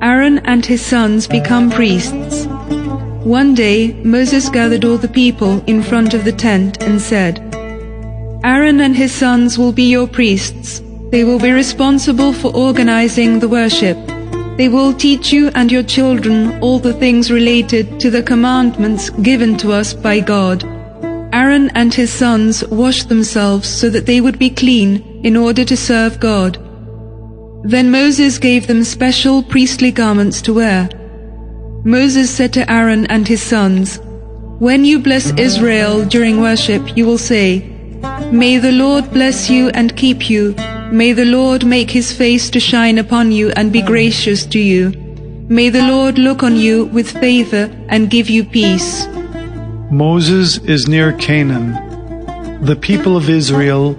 Aaron and his sons become priests. One day Moses gathered all the people in front of the tent and said, Aaron and his sons will be your priests. They will be responsible for organizing the worship. They will teach you and your children all the things related to the commandments given to us by God. Aaron and his sons washed themselves so that they would be clean in order to serve God. Then Moses gave them special priestly garments to wear. Moses said to Aaron and his sons, When you bless Israel during worship, you will say, May the Lord bless you and keep you. May the Lord make his face to shine upon you and be gracious to you. May the Lord look on you with favor and give you peace. Moses is near Canaan. The people of Israel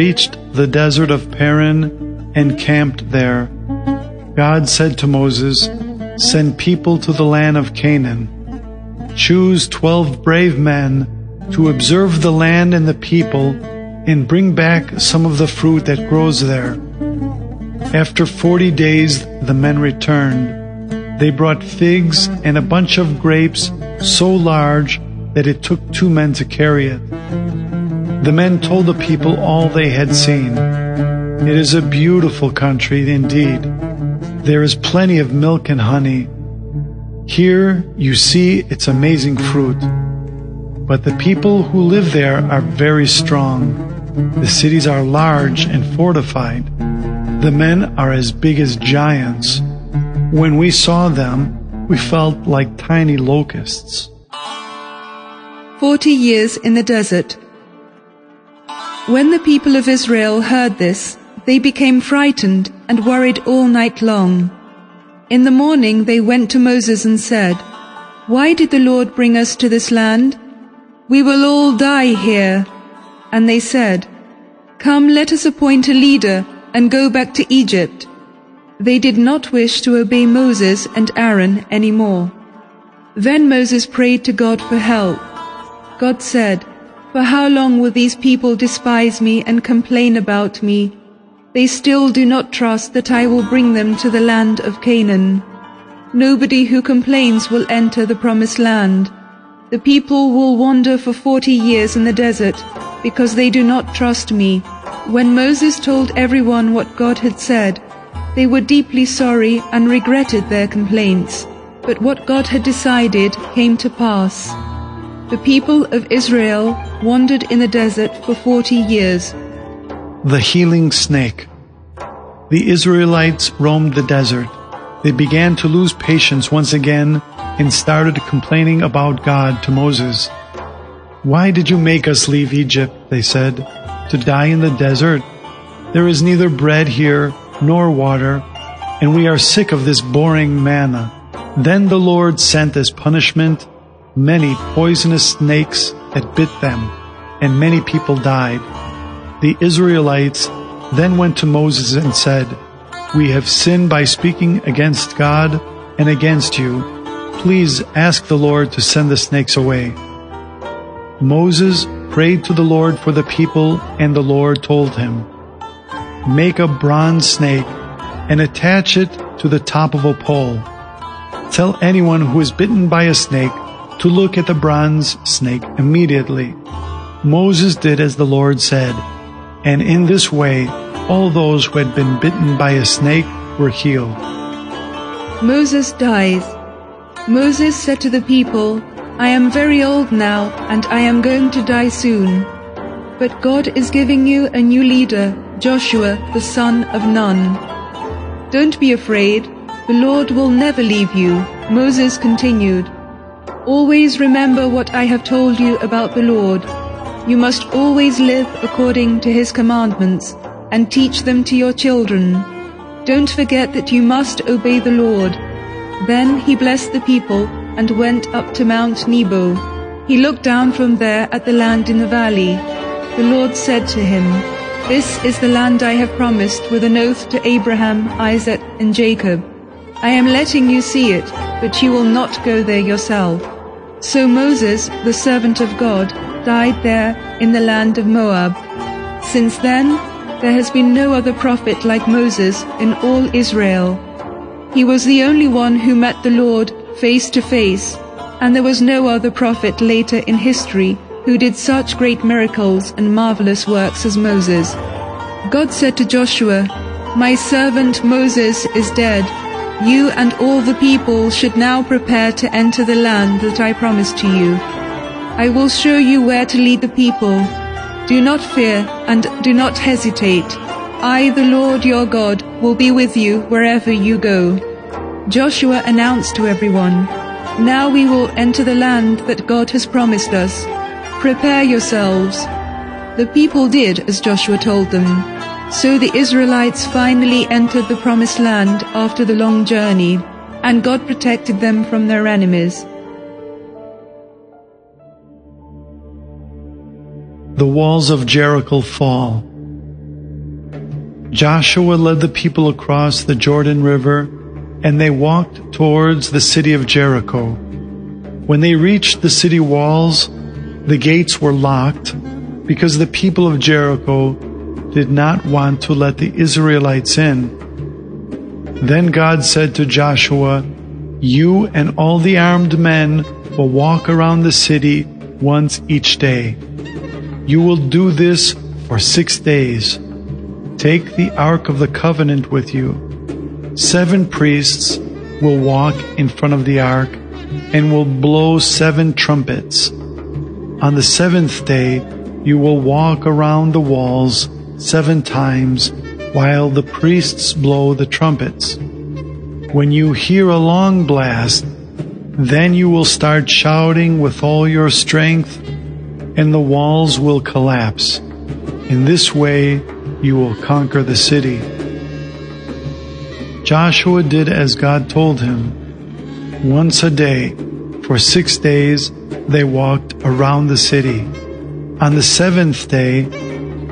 reached the desert of Paran and camped there. God said to Moses, Send people to the land of Canaan. Choose 12 brave men to observe the land and the people and bring back some of the fruit that grows there. After 40 days the men returned. They brought figs and a bunch of grapes so large that it took 2 men to carry it. The men told the people all they had seen. It is a beautiful country indeed. There is plenty of milk and honey. Here you see its amazing fruit. But the people who live there are very strong. The cities are large and fortified. The men are as big as giants. When we saw them, we felt like tiny locusts. 40 years in the desert. When the people of Israel heard this, they became frightened and worried all night long. In the morning they went to Moses and said, Why did the Lord bring us to this land? We will all die here. And they said, Come, let us appoint a leader and go back to Egypt. They did not wish to obey Moses and Aaron any more. Then Moses prayed to God for help. God said, For how long will these people despise me and complain about me? They still do not trust that I will bring them to the land of Canaan. Nobody who complains will enter the promised land. The people will wander for 40 years in the desert, because they do not trust me. When Moses told everyone what God had said, they were deeply sorry and regretted their complaints. But what God had decided came to pass. The people of Israel wandered in the desert for 40 years. The healing snake. The Israelites roamed the desert. They began to lose patience once again and started complaining about God to Moses. Why did you make us leave Egypt, they said, to die in the desert? There is neither bread here nor water, and we are sick of this boring manna. Then the Lord sent as punishment many poisonous snakes that bit them, and many people died. The Israelites then went to Moses and said, We have sinned by speaking against God and against you. Please ask the Lord to send the snakes away. Moses prayed to the Lord for the people, and the Lord told him, Make a bronze snake and attach it to the top of a pole. Tell anyone who is bitten by a snake to look at the bronze snake immediately. Moses did as the Lord said, and in this way all those who had been bitten by a snake were healed. Moses dies. Moses said to the people, I am very old now, and I am going to die soon. But God is giving you a new leader, Joshua, the son of Nun. Don't be afraid. The Lord will never leave you. Moses continued, Always remember what I have told you about the Lord. You must always live according to his commandments and teach them to your children. Don't forget that you must obey the Lord. Then he blessed the people and went up to Mount Nebo. He looked down from there at the land in the valley. The Lord said to him, This is the land I have promised with an oath to Abraham, Isaac, and Jacob. I am letting you see it, but you will not go there yourself. So Moses, the servant of God, died there in the land of Moab. Since then, there has been no other prophet like Moses in all Israel. He was the only one who met the Lord face to face, and there was no other prophet later in history who did such great miracles and marvelous works as Moses. God said to Joshua, "My servant Moses is dead. You and all the people should now prepare to enter the land that I promised to you. I will show you where to lead the people. Do not fear and do not hesitate. I, the Lord your God, will be with you wherever you go." Joshua announced to everyone, "Now we will enter the land that God has promised us. Prepare yourselves." The people did as Joshua told them. So the Israelites finally entered the promised land after the long journey, and God protected them from their enemies. The walls of Jericho fall. Joshua led the people across the Jordan River, and they walked towards the city of Jericho. When they reached the city walls, the gates were locked because the people of Jericho did not want to let the Israelites in. Then God said to Joshua, "You and all the armed men will walk around the city once each day. You will do this for 6 days. Take the Ark of the Covenant with you. 7 priests will walk in front of the Ark and will blow 7 trumpets. On the 7th day, you will walk around the walls 7 times while the priests blow the trumpets. When you hear a long blast, then you will start shouting with all your strength, and the walls will collapse. In this way, you will conquer the city." Joshua did as God told him. Once a day, for 6 days, they walked around the city. On the 7th day,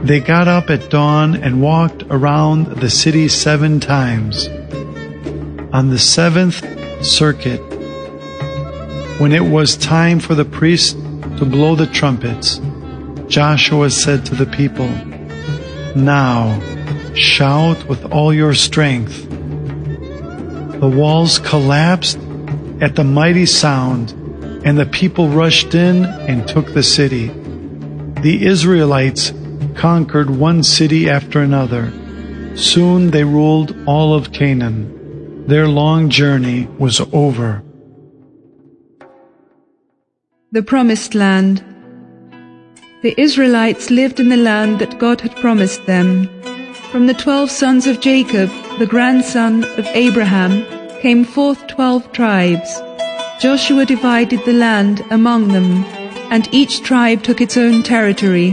they got up at dawn and walked around the city 7 times. On the 7th circuit, when it was time for the priests to blow the trumpets, Joshua said to the people, "Now shout with all your strength." The walls collapsed at the mighty sound, and the people rushed in and took the city. The Israelites conquered one city after another. Soon they ruled all of Canaan. Their long journey was over. The Promised Land. The Israelites lived in the land that God had promised them. From the 12 sons of Jacob, the grandson of Abraham, came forth 12 tribes. Joshua divided the land among them, and each tribe took its own territory.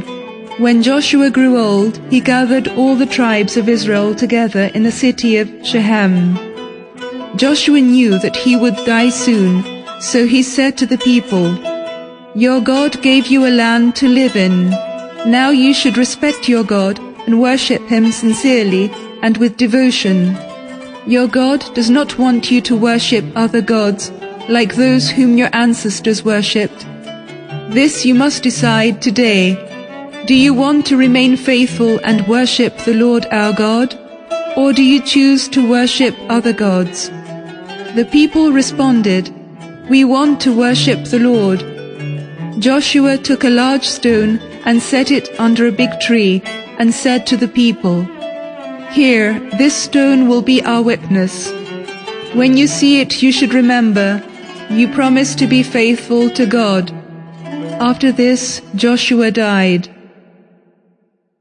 When Joshua grew old, he gathered all the tribes of Israel together in the city of Shechem. Joshua knew that he would die soon, so he said to the people, "Your God gave you a land to live in. Now you should respect your God and worship him sincerely and with devotion. Your God does not want you to worship other gods like those whom your ancestors worshipped. This you must decide today. Do you want to remain faithful and worship the Lord our God? Or do you choose to worship other gods?" The people responded, "We want to worship the Lord." Joshua took a large stone and set it under a big tree and said to the people, "Here, this stone will be our witness. When you see it, you should remember, you promised to be faithful to God." After this, Joshua died.